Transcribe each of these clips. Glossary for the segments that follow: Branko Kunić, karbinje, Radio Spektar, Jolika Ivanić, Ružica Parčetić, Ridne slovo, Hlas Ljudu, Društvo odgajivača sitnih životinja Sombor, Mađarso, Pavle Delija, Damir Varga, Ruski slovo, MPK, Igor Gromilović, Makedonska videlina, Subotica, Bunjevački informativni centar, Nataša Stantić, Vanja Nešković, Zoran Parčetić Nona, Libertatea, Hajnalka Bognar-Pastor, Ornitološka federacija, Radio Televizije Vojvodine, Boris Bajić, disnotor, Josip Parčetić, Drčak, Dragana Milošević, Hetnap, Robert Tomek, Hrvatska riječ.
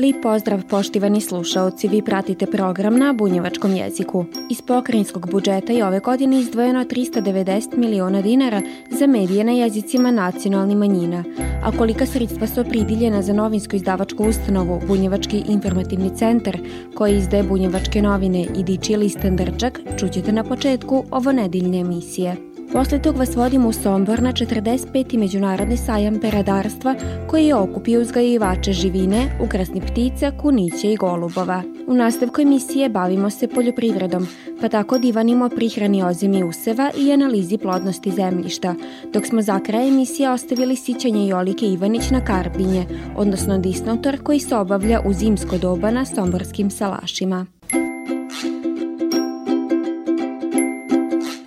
Lijep pozdrav poštivani slušaoci, vi pratite program na bunjevačkom jeziku. Iz pokrajinskog budžeta je ove godine izdvojeno 390 miliona dinara za medije na jezicima nacionalnih manjina, a kolika sredstva su opredijeljena za novinsko-izdavačku ustanovu Bunjevački informativni centar koji izdaje bunjevačke novine i diči listan Drčak, čućete na početku ovo nedeljne emisije. Posle tog vas vodimo u Sombor na 45. međunarodni sajam peradarstva koji je okupio uzgajivače živine, ukrasnih ptica, kunića i golubova. U nastavku emisije bavimo se poljoprivredom, pa tako divanimo prihrani ozimi useva i analizi plodnosti zemljišta, dok smo za kraj emisije ostavili sićanje Jolike Ivanić na karbinje, odnosno disnotor koji se obavlja u zimsko doba na somborskim salašima.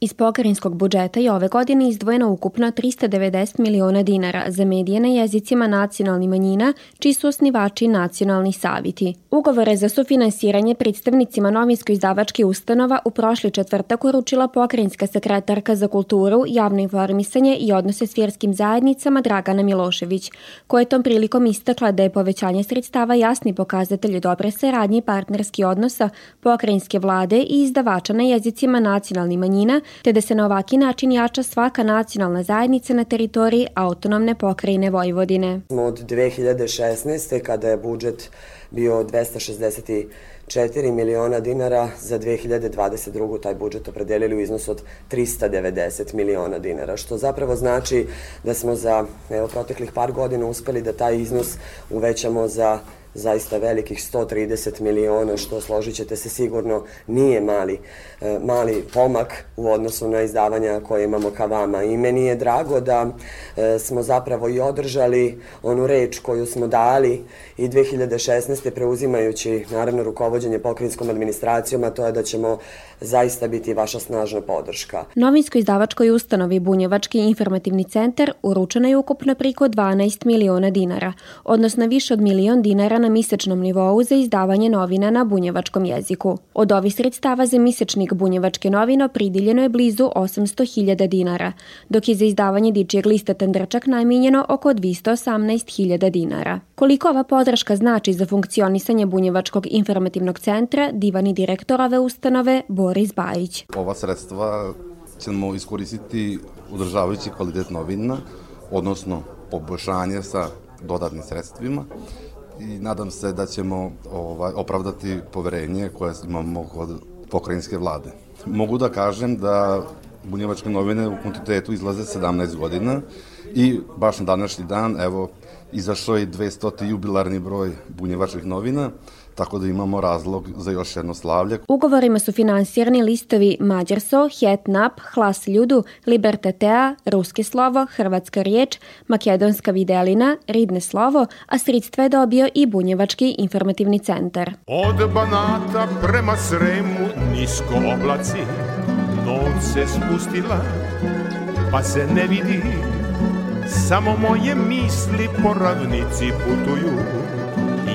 Iz pokrajinskog budžeta je ove godine izdvojeno ukupno 390 miliona dinara za medije na jezicima nacionalnih manjina, čiji su osnivači nacionalni saviti. Ugovore za sufinansiranje predstavnicima novinsko-izdavačkih ustanova u prošli četvrtak uručila pokrajinska sekretarka za kulturu, javno informisanje i odnose s vjerskim zajednicama Dragana Milošević, koja je tom prilikom istakla da je povećanje sredstava jasni pokazatelj dobre saradnje i partnerskih odnosa pokrajinske vlade i izdavača na jezicima nacionalnih manjina, te da se na ovaki način jača svaka nacionalna zajednica na teritoriji autonomne pokrajine Vojvodine. Od 2016. kada je budžet bio 264 miliona dinara, za 2022. taj budžet opredelili u iznosu od 390 miliona dinara, što zapravo znači da smo za proteklih par godina uspeli da taj iznos uvećamo za zaista velikih 130 miliona, što, složit ćete se, sigurno nije mali pomak u odnosu na izdavanja koje imamo ka vama. I meni je drago da smo zapravo i održali onu reč koju smo dali i 2016. preuzimajući naravno rukovođenje pokrajinskom administracijom, a to je da ćemo zaista biti vaša snažna podrška. Novinsko-izdavačkoj ustanovi Bunjevački informativni centar uručeno je ukupno priko 12 miliona dinara, odnosno više od milion dinara na misečnom nivou za izdavanje novina na bunjevačkom jeziku. Od ovih sredstava za misečnik bunjevačke novine pridiljeno je blizu 800.000 dinara, dok je za izdavanje dičijeg lista Tandrčak namijenjeno oko 218.000 dinara. Koliko ova podrška znači za funkcionisanje Bunjevačkog informativnog centra, divan i direktor ove ustanove Boris Bajić. Ova sredstva ćemo iskoristiti održavajući kvalitet novina, odnosno poboljšanje sa dodatnim sredstvima, i nadam se da ćemo opravdati poverenje koje imamo kod pokrajinske vlade. Mogu da kažem da Bunjevačke novine u kontinuitetu izlaze 17 godina i baš na današnji dan, evo, izašao je 200. jubilarni broj Bunjevačkih novina, tako da imamo razlog za još jedno slavlje. Ugovorima su finansirani listovi Mađarso, Hetnap, Hlas Ljudu, Libertatea, Ruski slovo, Hrvatska riječ, Makedonska videlina, Ridne slovo, a sredstva je dobio i Bunjevački informativni centar. Od Banata prema Sremu nisko oblaci, noć se spustila, pa se ne vidi, samo moje misli po ravnici putuju.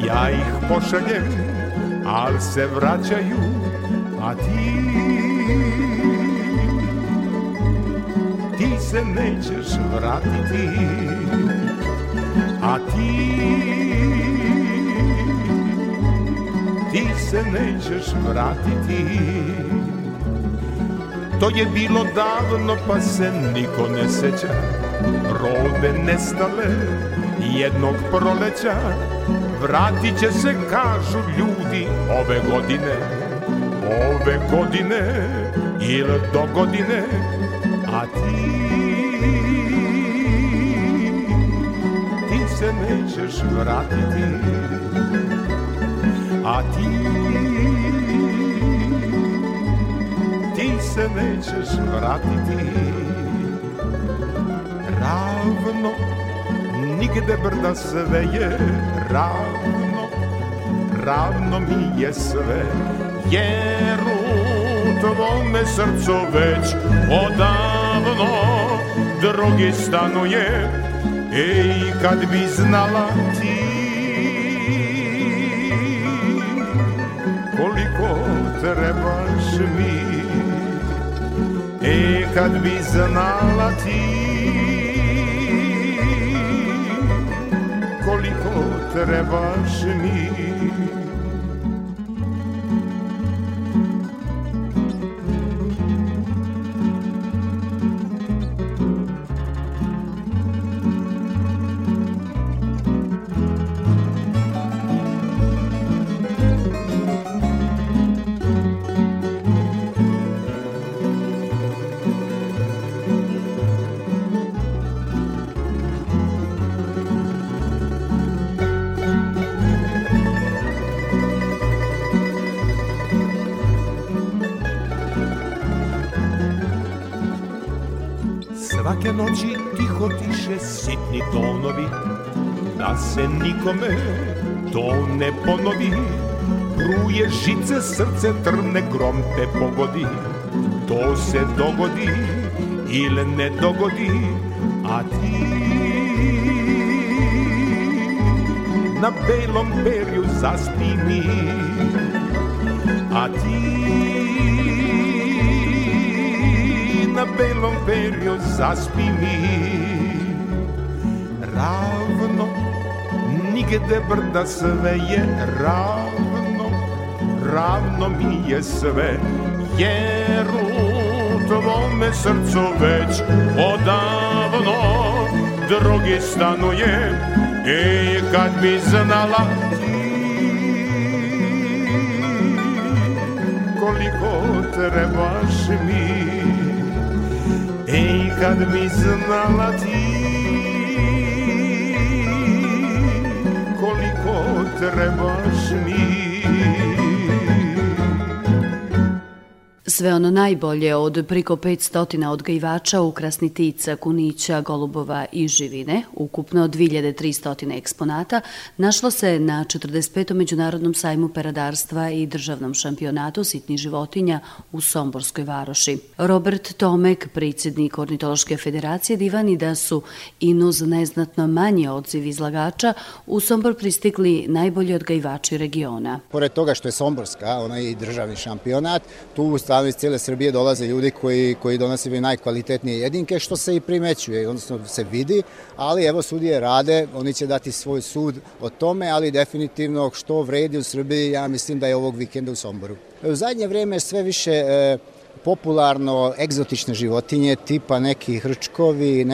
Ja ih pošaljem, al se vraćaju, a ti se nećeš vratiti, a ti se nećeš vratiti. To je bilo davno, pa se niko ne seća, robe nestale jednog proleća. Vratit će se, kažu ljudi, ove godine ili do godine, a ti se nećeš vratiti, a ti se nećeš vratiti, ravno nigde brda, sve je ravno, ravno mi je sve, jer u tvome srcu već odavno drugi stanuje. Ej, kad bi znala ti koliko trebaš mi, ej, kad bi znala ti koliko trebaš mi. Svake noći tiho tiše sitni tonovi, da se nikome to ne ponovi. Kruje žice, srce trne, grom te pogodi, to se dogodi ili ne dogodi. A ti na belom perju zaspi mi, a ti na belom perju zaspi mi. Ravno, nigde brda, sve je ravno, ravno mi je sve, jer u tvome srcu već odavno drugi stanuje. Ej, kad bi znala ti koliko trebaš mi, ej, kad bi znala ti koliko trebaš mi. Sve ono najbolje od priko 500 odgajivača ukrasnitica, kunića, golubova i živine, ukupno 2300 eksponata, našlo se na 45. Međunarodnom sajmu peradarstva i državnom šampionatu sitnih životinja u Somborskoj varoši. Robert Tomek, predsjednik Ornitološke federacije, divani da su i uz neznatno manje odziv izlagača u Sombor pristigli najbolji odgajivači regiona. Pored toga što je Somborska, ona i državni šampionat, tu ustavljamo iz cijele Srbije dolaze ljudi koji donose najkvalitetnije jedinke, što se i primećuje, odnosno se vidi, ali evo sudije rade, oni će dati svoj sud o tome, ali definitivno što vredi u Srbiji, ja mislim da je ovog vikenda u Somboru. U zadnje vrijeme sve više popularno egzotične životinje tipa neki hrčkovi,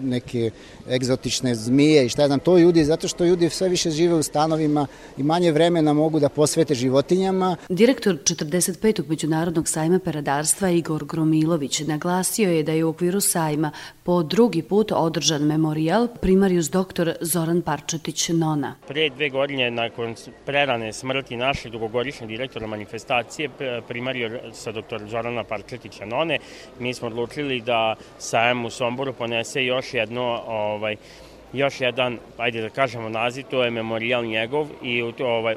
neki egzotične zmije i šta znam, to ljudi, zato što ljudi sve više žive u stanovima i manje vremena mogu da posvete životinjama. Direktor 45. Međunarodnog sajma peradarstva Igor Gromilović naglasio je da je u okviru sajma po drugi put održan memorijal primarijus doktor Zoran Parčetić Nona. Pre 2 godine, nakon prerane smrti našeg dugogodišnjeg direktora manifestacije, primarijusa doktora Zorana Parčetića None, mi smo odlučili da sajam u Somboru ponese još jedan, ajde da kažemo naziv, to je memorijal njegov i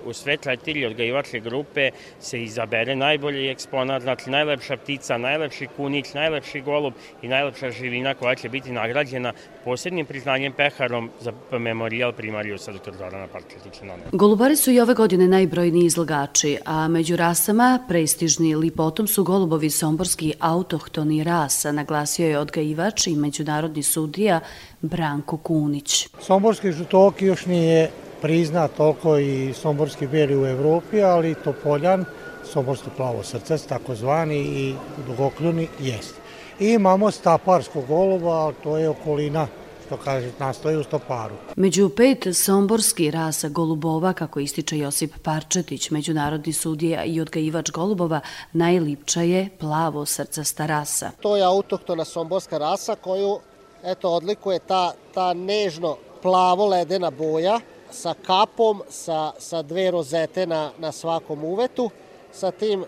u sve 4 odgajivačke grupe se izabere najbolji eksponat, znači najlepša ptica, najlepši kunić, najlepši golub i najlepša živina koja će biti nagrađena posebnim priznanjem peharom za memorijal primarijusa dr. Zorana Parčetića None. Golubari su i ove godine najbrojniji izlagači, a među rasama prestižni lipotom su golubovi somborski autohtoni rasa, naglasio je odgajivač i međunarodni sudija Branko Kunić. Somborski žutoki još nije priznat toliko i somborski beli u Evropi, ali Topoljan, somborsko plavo srce, takozvani, i dugokljuni jest. I imamo staparskog goluba, ali to je okolina, što kaže, nastoji u Stoparu. Među 5 somborski rasa golubova, kako ističe Josip Parčetić, međunarodni sudija i odgajivač golubova, najlipča je plavo srcasta rasa. To je autohtona somborska rasa koju odlikuje ta nežno plavo-ledena boja sa kapom, sa 2 rozete na svakom uvetu. Sa tim,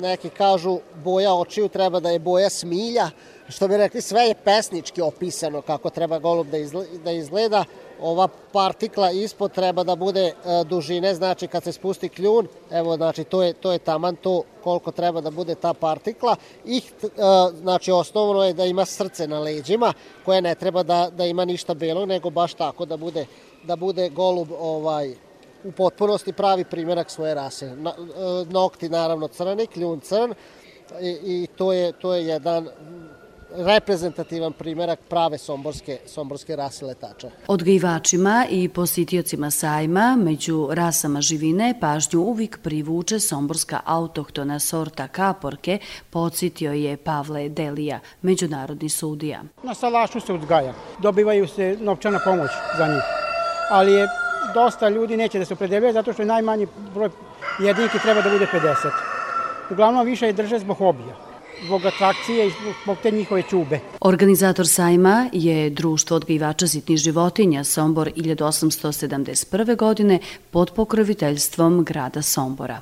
neki kažu, boja očiju treba da je boja smilja, što bi rekli, sve je pesnički opisano kako treba golub da izgleda. Ova partikla ispod treba da bude dužine, znači kad se spusti kljun, evo, znači to je taman to koliko treba da bude ta partikla. I znači osnovno je da ima srce na leđima koje ne treba da ima ništa belo, nego baš tako da bude golub u potpunosti pravi primjerak svoje rase. Nokti naravno crni, kljun crn i to je jedan reprezentativan primjerak prave somborske rase letača. Odgajivačima i posjetiocima sajma među rasama živine pažnju uvijek privuče somborska autohtona sorta kaporke, podsjetio je Pavle Delija, međunarodni sudija. Na salašu se uzgaja, dobivaju se novčana pomoć za njih, ali je dosta ljudi neće da se opredeljuje zato što je najmanji broj jedinki treba da bude 50. Uglavnom više je drže zbog hobija, zbog atrakcije i zbog te njihove ćube. Organizator sajma je Društvo odgajivača sitnih životinja Sombor 1871. godine pod pokroviteljstvom grada Sombora.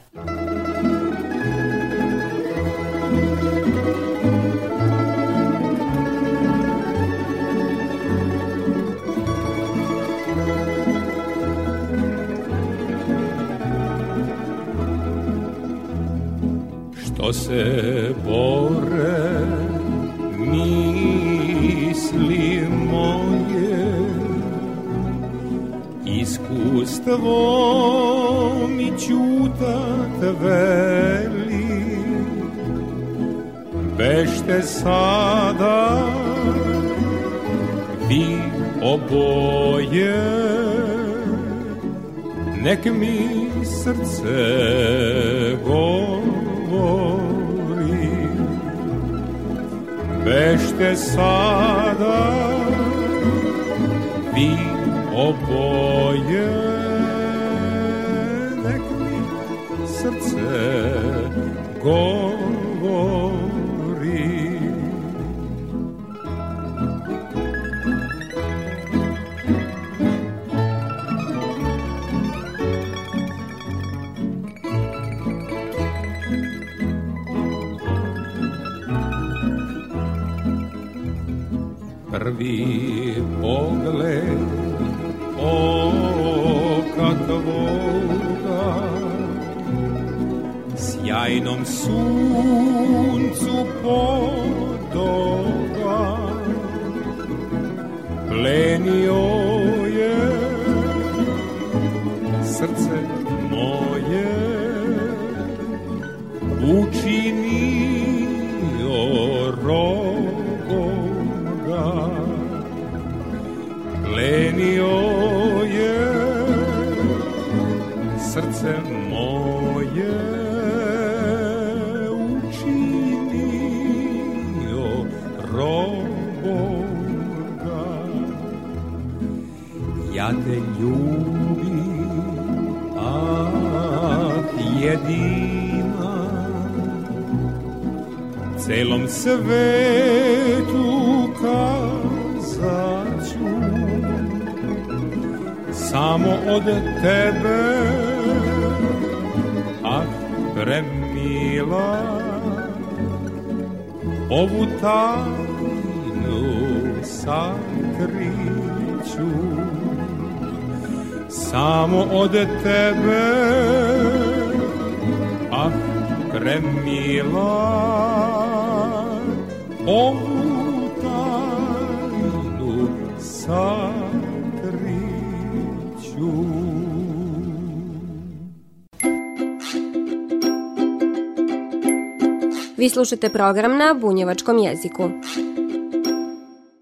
Što se bore misli moje, iskustvo mi čutat veli, bešte sada vi oboje, nek mi srce govori. Bešte sada vi oboje, nek mi srce govori. Prvi pogled oka tvoga sjajnom suncu podoba, plenio je srce moje, učinio robom. Lenio je srce moje, učinio roboga. Ja te ljubim, a ti jedina, celom svetu kazaću, samo od tebe, ah premila, ovu tajnu sakriću, samo od tebe, ah premila, ovu sakriću. Vi slušate program na bunjevačkom jeziku.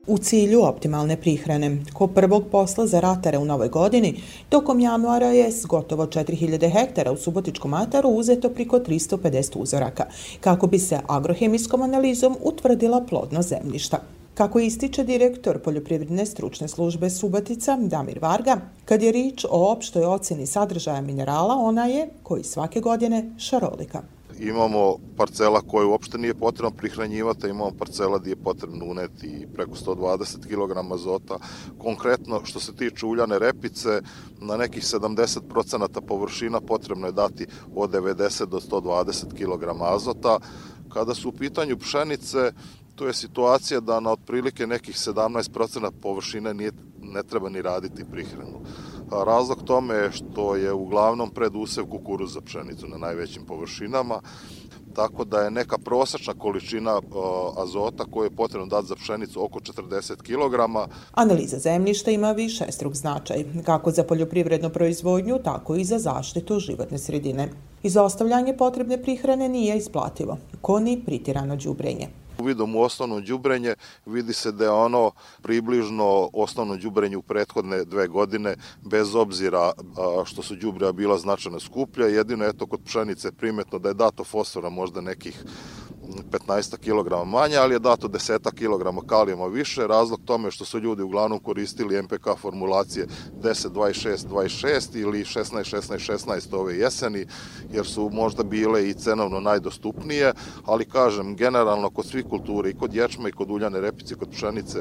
U cilju optimalne prihrane, ko prvog posla za ratare u novoj godini, tokom januara je s gotovo 4000 hektara u Subotičkom ataru uzeto priko 350 uzoraka, kako bi se agrohemijskom analizom utvrdila plodnost zemljišta. Kako ističe direktor Poljoprivredne stručne službe Subotica, Damir Varga, kad je riječ o opštoj ocjeni sadržaja minerala, ona je, koji svake godine, šarolika. Imamo parcela koje uopšte nije potrebno prihranjivati, imamo parcela gdje je potrebno uneti preko 120 kg azota. Konkretno, što se tiče uljane repice, na nekih 70% površina potrebno je dati od 90 do 120 kg azota. Kada su u pitanju pšenice, tu je situacija da na otprilike nekih 17% površine ne treba ni raditi prihranu. Razlog tome je što je uglavnom predusev kukuruz za pšenicu na najvećim površinama, tako da je neka prosječna količina azota koju je potrebno dati za pšenicu oko 40 kg. Analiza zemljišta ima višestruk značaj, kako za poljoprivrednu proizvodnju, tako i za zaštitu životne sredine. Izostavljanje potrebne prihrane nije isplativo, kao ni pretjerano đubrenje. Uvidom u osnovno đubrenje vidi se da je ono približno osnovno đubrenje u prethodne 2 godine, bez obzira što su đubriva bila značajno skuplja. Jedino je to kod pšenice primetno da je dato fosfora možda nekih 15 kg manje, ali je dato 10 kg kalijuma više. Razlog tome je što su ljudi uglavnom koristili MPK formulacije 10-26-26 ili 16-16-16 ove jeseni, jer su možda bile i cenovno najdostupnije, ali kažem, generalno kod svih kulture, i kod ječma, i kod uljane repice, i kod pšenice,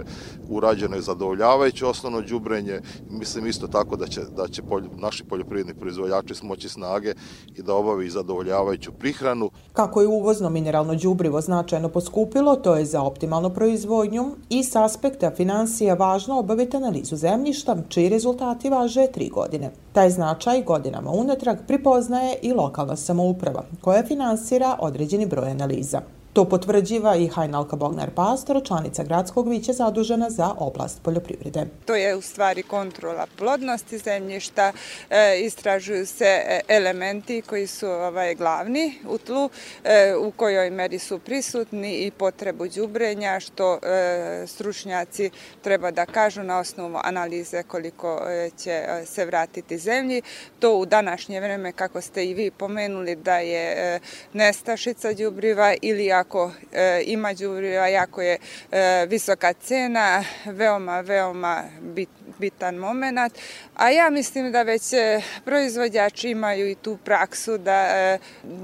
urađeno je zadovoljavajuće osnovno đubrenje. Mislim isto tako da će naši poljoprivredni proizvođači smoći snage i da obavi zadovoljavajuću prihranu. Kako je uvozno mineralno đubrivo značajno poskupilo, to je za optimalnu proizvodnju i s aspekta financija važno obaviti analizu zemljišta, čiji rezultati važe 3 godine. Taj značaj godinama unatrag pripoznaje i lokalna samouprava, koja finansira određeni broj analiza. To potvrđiva i Hajnalka Bognar-Pastor, članica gradskog vijeća zadužena za oblast poljoprivrede. To je u stvari kontrola plodnosti zemljišta, istražuju se elementi koji su glavni u tlu, u kojoj meri su prisutni i potrebu đubrenja, što stručnjaci treba da kažu na osnovu analize koliko će se vratiti zemlji. To u današnje vreme, kako ste i vi pomenuli, da je nestašica đubriva ili ako ima đubriva, jako je visoka cena, veoma, veoma bitan moment. A ja mislim da već proizvođači imaju i tu praksu da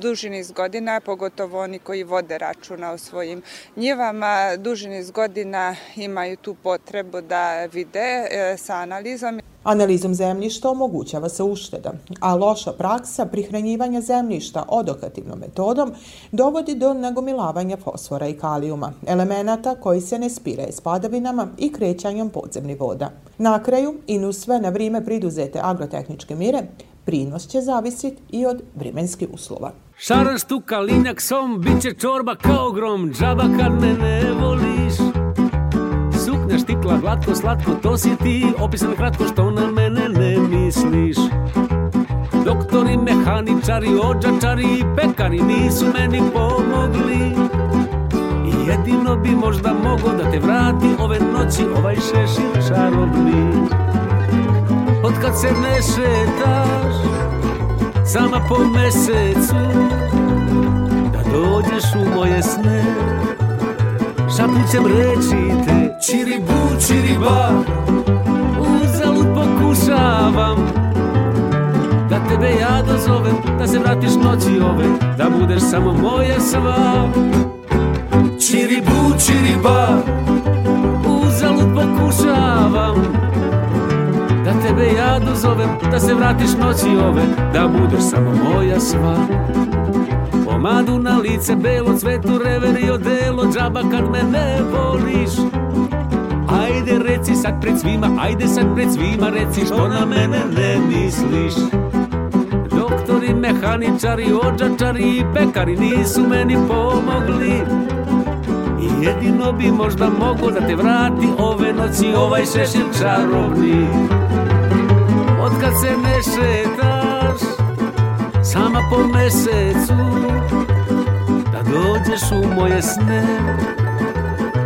duži niz godina, pogotovo oni koji vode računa o svojim njivama, duži niz godina imaju tu potrebu da vide sa analizom. Analizom zemljišta omogućava se ušteda, a loša praksa prihranjivanja zemljišta odokativnom metodom dovodi do nagomilavanja fosfora i kalijuma, elemenata koji se ne spiraju s padavinama i krećanjem podzemnih voda. Na kraju, i uz sve na vrijeme priduzete agrotehničke mjere, prinos će zavisiti i od vremenskih uslova. Šaran štuka, linjak som, bit će čorba kao grom, džaba kad me ne voliš. Suknja štikla, glatko, slatko, to si ti, opisano kratko što na mene ne misliš. Doktori, mehaničari, ođačari i pekari nisu meni pomogli. I jedino bi možda mogao da te vrati ove noći ovaj šešir čarobni. Otkad se ne šetaš sama po mesecu, da dođeš u moje sne, šapućem reći te čiribu, čiriba, uzalud pokušavam da tebe ja dozovem, da se vratiš noći ove, da budeš samo moja sva. Čiribu, čiriba, uzalud pokušavam da tebe ja dozovem, da se vratiš noći ove, da budeš samo moja sva. Pomadu na lice, belo cvetu, reverio delo, džaba kad me ne voliš. Ajde reci sad pred svima, ajde sad pred svima, reci što na mene ne misliš. Doktori, mehaničari, ođačari i pekari nisu meni pomogli. I jedino bi možda mogao da te vrati ove noći ovaj šešir čarobni. Otkad se ne šetaš sama po mesecu, da dođeš u moje sne,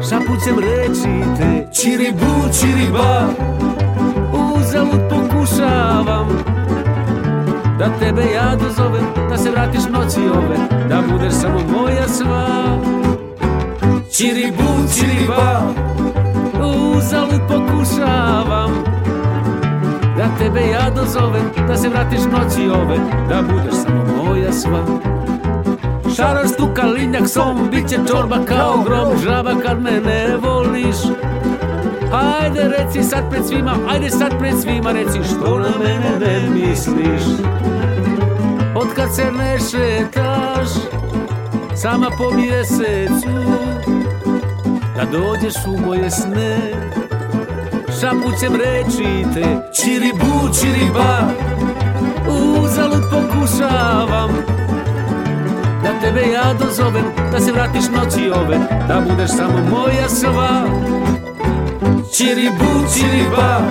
šapućem reći te čiribu, čiriba, uzalud pokušavam da tebe ja dozovem, da se vratiš noći ove, da budeš samo moja sva. Čiribu, čiriba, uzalud pokušavam da tebe ja dozovem, da se vratiš noći ove, da budeš samo moja sva. Šaran štuka, linjak som, bit će čorba kao grom, žaba kad me ne voliš. Ajde reci sad pred svima, ajde sad pred svima, reci što na mene ne misliš. Otkad se ne šetaš sama po mjesecu, da dođeš u moje sne. Šapućem rečite, čiribu, čiriba, uzalud pokušavam da tebe ja dozovem, da se vratiš noći ove, da budeš samo moja sva. Čiribu, čiriba,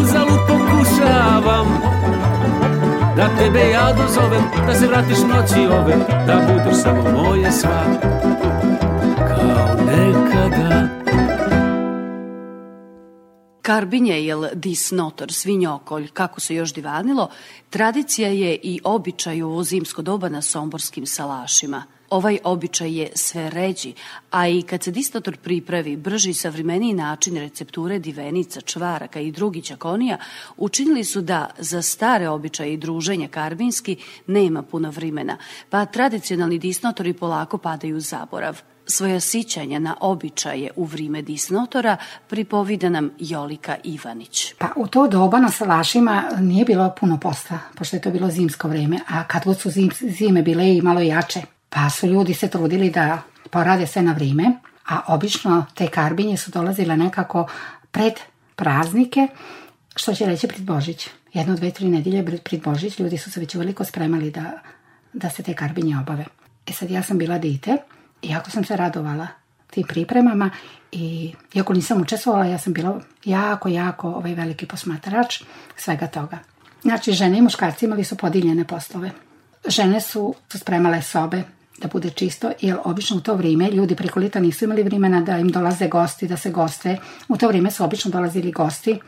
uzalud pokušavam da tebe ja dozovem, da se vratiš noći ove, da budeš samo moja sva, kao nekada. Karbinje, jel dis notor, svinjokolj, kako se još divanilo, tradicija je i običaj u zimsko doba na somborskim salašima. Ovaj običaj je sve ređi, a i kad se disnotor pripravi, brži i savremeniji način recepture divenica, čvaraka i drugih ćakonija učinili su da za stare običaje i druženja karbinski nema puno vremena, pa tradicionalni disnotori polako padaju u zaborav. Svoja sićanja na običaje u vrijeme disnotora pripovida nam Jolika Ivanić. Pa u to doba na salašima nije bilo puno posla, pošto je to bilo zimsko vrijeme, a kad god su zime bile i malo jače, pa su ljudi se trudili da porade sve na vrijeme, a obično te karbinje su dolazile nekako pred praznike, što će reći pred Božić. 1, 2, 3 nedelje pred Božić ljudi su se već veliko spremali da se te karbinje obave. E sad, ja sam bila dite, iako sam se radovala tim pripremama i iako nisam učestvovala, ja sam bila jako veliki posmatrač svega toga. Znači, žene i muškarci imali su podijeljene poslove. Žene su spremale sobe da bude čisto, jer obično u to vrijeme ljudi preko ljeta nisu imali vremena da im dolaze gosti, da se goste. U to vrijeme su obično dolazili gosti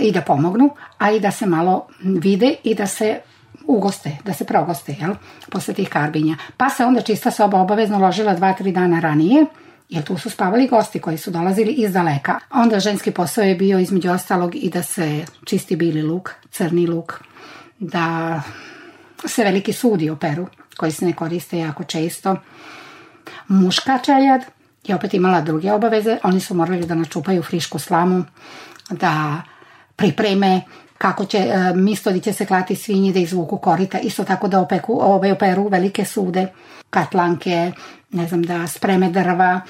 i da pomognu, a i da se malo vide i da se ugoste, da se progoste, jel, posle tih karbinja. Pa se onda čista soba obavezno ložila 2-3 dana ranije, jer tu su spavali gosti koji su dolazili iz daleka. Onda ženski posao je bio između ostalog i da se čisti bili luk, crni luk, da se veliki sudi operu, koji se ne koriste jako često. Muška čeljad je opet imala druge obaveze, oni su morali da načupaju frišku slamu, da pripreme kako će misto gdje će se klati svinji, da izvuku korita, isto tako da operu velike sude, katlanke, ne znam, da spreme drva,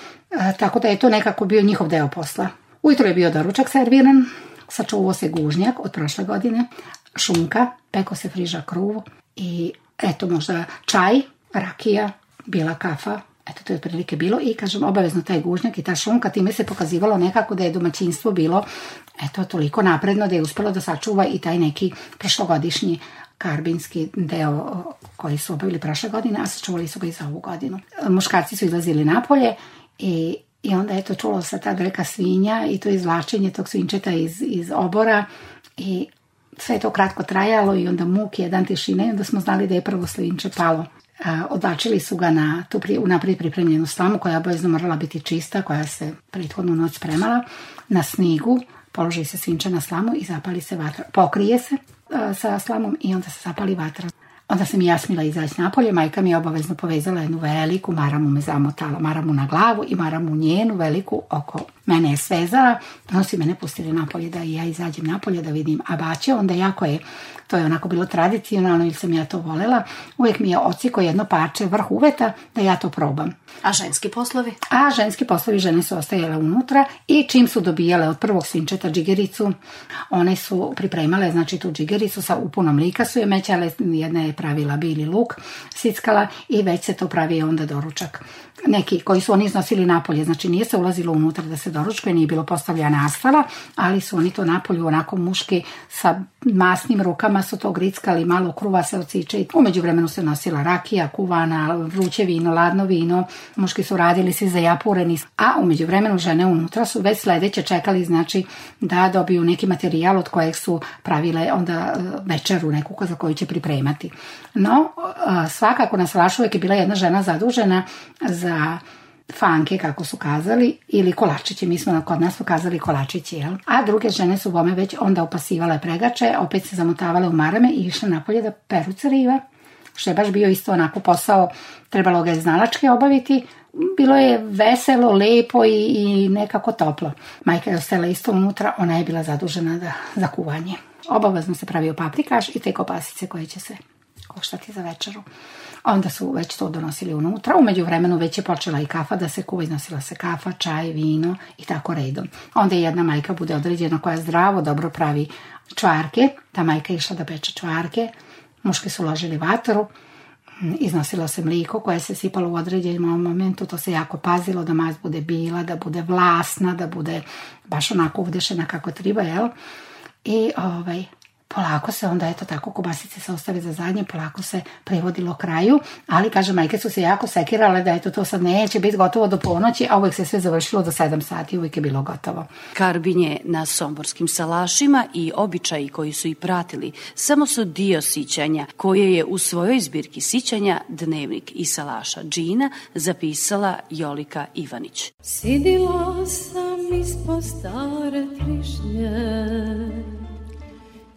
tako da je to nekako bio njihov deo posla. Ujutro je bio doručak serviran, sačuvao se gužnjak od prošle godine, šunka, peko se friža kruvo i eto možda čaj, rakija, bila kafa, eto to je otprilike bilo i kažem obavezno taj gužnjak i ta šunka, time se pokazivalo nekako da je domaćinstvo bilo eto toliko napredno da je uspjelo da sačuva i taj neki prošlogodišnji karbinski deo koji su obavili prošle godine, a sačuvali su ga i za ovu godinu. Muškarci su izlazili napolje i onda eto čulo se ta dreka svinja i to izvlačenje tog svinčeta iz obora i sve to kratko trajalo i onda muki, jedan tišine i onda smo znali da je prvo svinče palo. Odlačili su ga na tu unaprijed pripremljenu slamu koja je obavezno morala biti čista, koja se prethodnu noć spremala, na snigu, položi se svinče na slamu i zapali se vatra. Pokrije se sa slamom i onda se zapali vatra. Onda sam i ja smjela izaći napolje, majka mi je obavezno povezala jednu veliku maramu, me zamotala, maramu na glavu i maramu njenu veliku oko mene je svezala, onda su mene pustili napolje da i ja izađem napolje da vidim abače, onda jako je, to je onako bilo tradicionalno ili sam ja to volela, uvijek mi je ociko jedno parče vrh uveta da ja to probam. A ženski poslovi? A ženski poslovi, žene su ostajale unutra i čim su dobijale od prvog svinčeta džigericu, one su pripremale, znači tu džigericu sa upunom lika su je mećale, jedna je pravila bili luk, sickala i već se to pravi onda doručak. Neki koji su oni iznosili napolje, znači nije se ulazilo unutra da se doručkuje, nije bilo postavljena astala, ali su oni to napolju onako muški sa masnim rukama su to grickali, malo kruva se ociče i u međuvremenu se nosila rakija, kuvana, vruće vino, ladno vino, muški su radili svi zajapureni, a u međuvremenu žene unutra su već sledeće čekali, znači da dobiju neki materijal od kojeg su pravile onda večeru neku za koju će pripremati. No, svakako na salašu uvijek je bila jedna žena zadužena za fanke, kako su kazali, ili kolačiće. Mi smo kod nas pokazali kolačiće, jel? A druge žene su vome već onda opasivale pregače, opet se zamotavale u marame i išle napolje da peru cariva, što je baš bio isto onako posao, trebalo ga je znalačke obaviti. Bilo je veselo, lepo i nekako toplo. Majka je ostala isto unutra, ona je bila zadužena za kuvanje. Obavezno se pravio paprikaš i te kobasice koje će se koštati za večeru. a onda su već to donosili unutra. U međuvremenu već je počela i kafa da se kuva, iznosila se kafa, čaj, vino i tako redom. Onda je jedna majka bude određena koja zdravo, dobro pravi čvarke. Ta majka je išla da peče čvarke, muški su uložili vatru, iznosilo se mlijeko koje se sipalo u određenom momentu, to se jako pazilo da mast bude bila, da bude vlasna, da bude baš onako uvdešena kako treba, jel? I polako se onda, eto tako, kobasice se ostave za zadnje, polako se privodilo kraju, ali, kaže, majke su se jako sekirale da eto to sad neće biti gotovo do ponoći, a uvijek se sve završilo do 7 sati, uvijek je bilo gotovo. Karbinje na somborskim salašima i običaji koji su i pratili samo su dio sićanja koje je u svojoj zbirki sićanja Dnevnik i salaša džina zapisala Jolika Ivanić. Sidila sam ispod stare trišnje,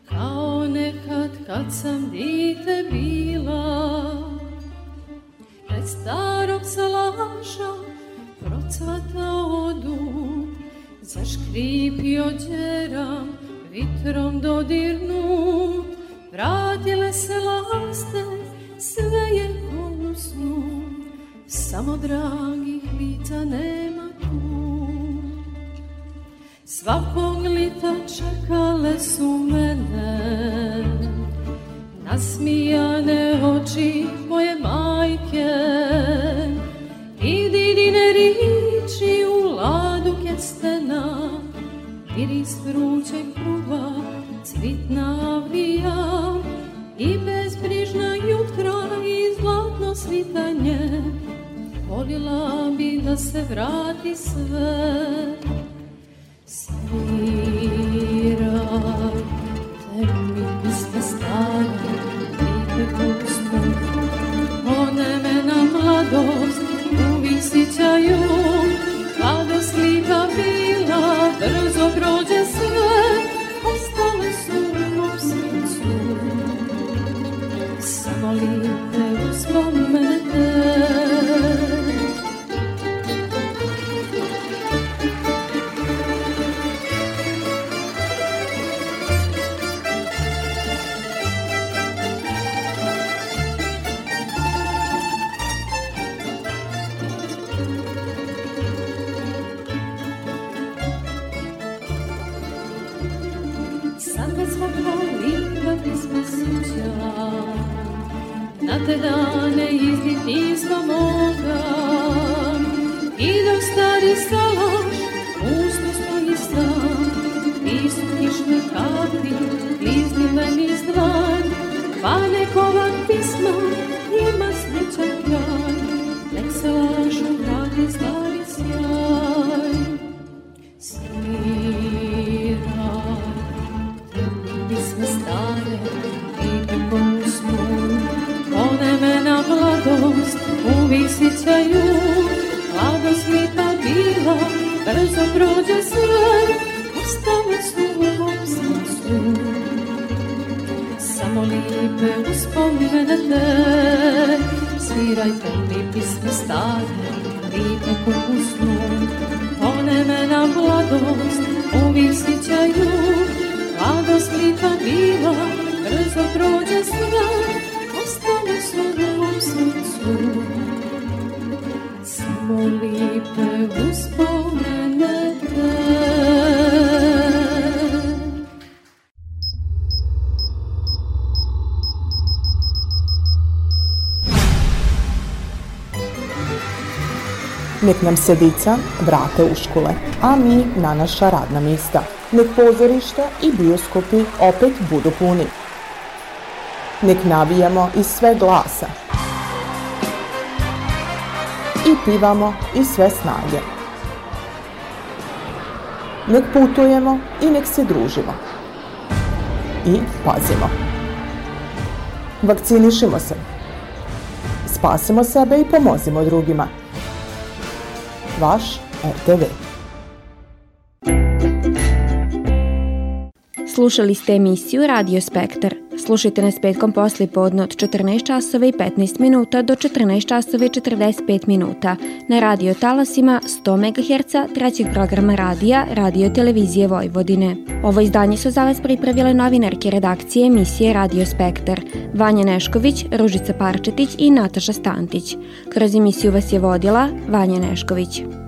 kao nekad kad sam dite bila, pred starog salaša procvatao dub, zaškripio đeram, vitrom dodirnut, vratile se laste, sve je kon u snu, samo dragih lica nema tu. Svakog lita čekale su mene nasmijane oči moje majke i didine riči u ladu kestena, miris vrućeg kruva, cvitna avlija i bezbrižna jutra i zlatno svitanje. Volila bi da se vrati sve. Svirajte mi pjesme stare, lijepe puste, one me na mladost uvijek sjećaju, mladost lijepa bila, brzo prođe sve, ostale su u mom srcu, samo lijepe uspomene. Te dane iznit nismo moga i dok stari salaš pusto stoji stan, pisnišne kapi bliznile niz dlan, pa nekova pisma ima sličan kraj, nek se lažu vrati stari sjaj. Svirate mi pisme stare i kako smo, one me na mladost uvijek sjećaju, mladost lijepa bila, brzo prođe sve, ostale su u mom srcu, samo lijepe uspomenete. Svirajte mi pisme stare, lijepe ko u snu, one me na mladost uvijek sjećaju, mladost lijepa bila, brzo prođe sve, ostale su u mom srcu, samo lijepe uspomene. Nek nam se dica vrate u škole, a mi na naša radna mjesta. Nek pozorišta i bioskopi opet budu puni. Nek navijamo iz sve glasa i pivamo iz sve snage. Nek putujemo i nek se družimo i pazimo. Vakcinišimo se, spasimo sebe i pomozimo drugima. Vaš RTV. Slušali ste emisiju Radio Spektar. Slušajte nas petkom posle podne od 14 časova i 15 minuta do 14 časova i 45 minuta na radio talasima 100 MHz trećeg programa radija Radio Televizije Vojvodine. Ovo izdanje su za vas pripravile novinarke redakcije emisije Radio Spektar, Vanja Nešković, Ružica Parčetić i Nataša Stantić. Kroz emisiju vas je vodila Vanja Nešković.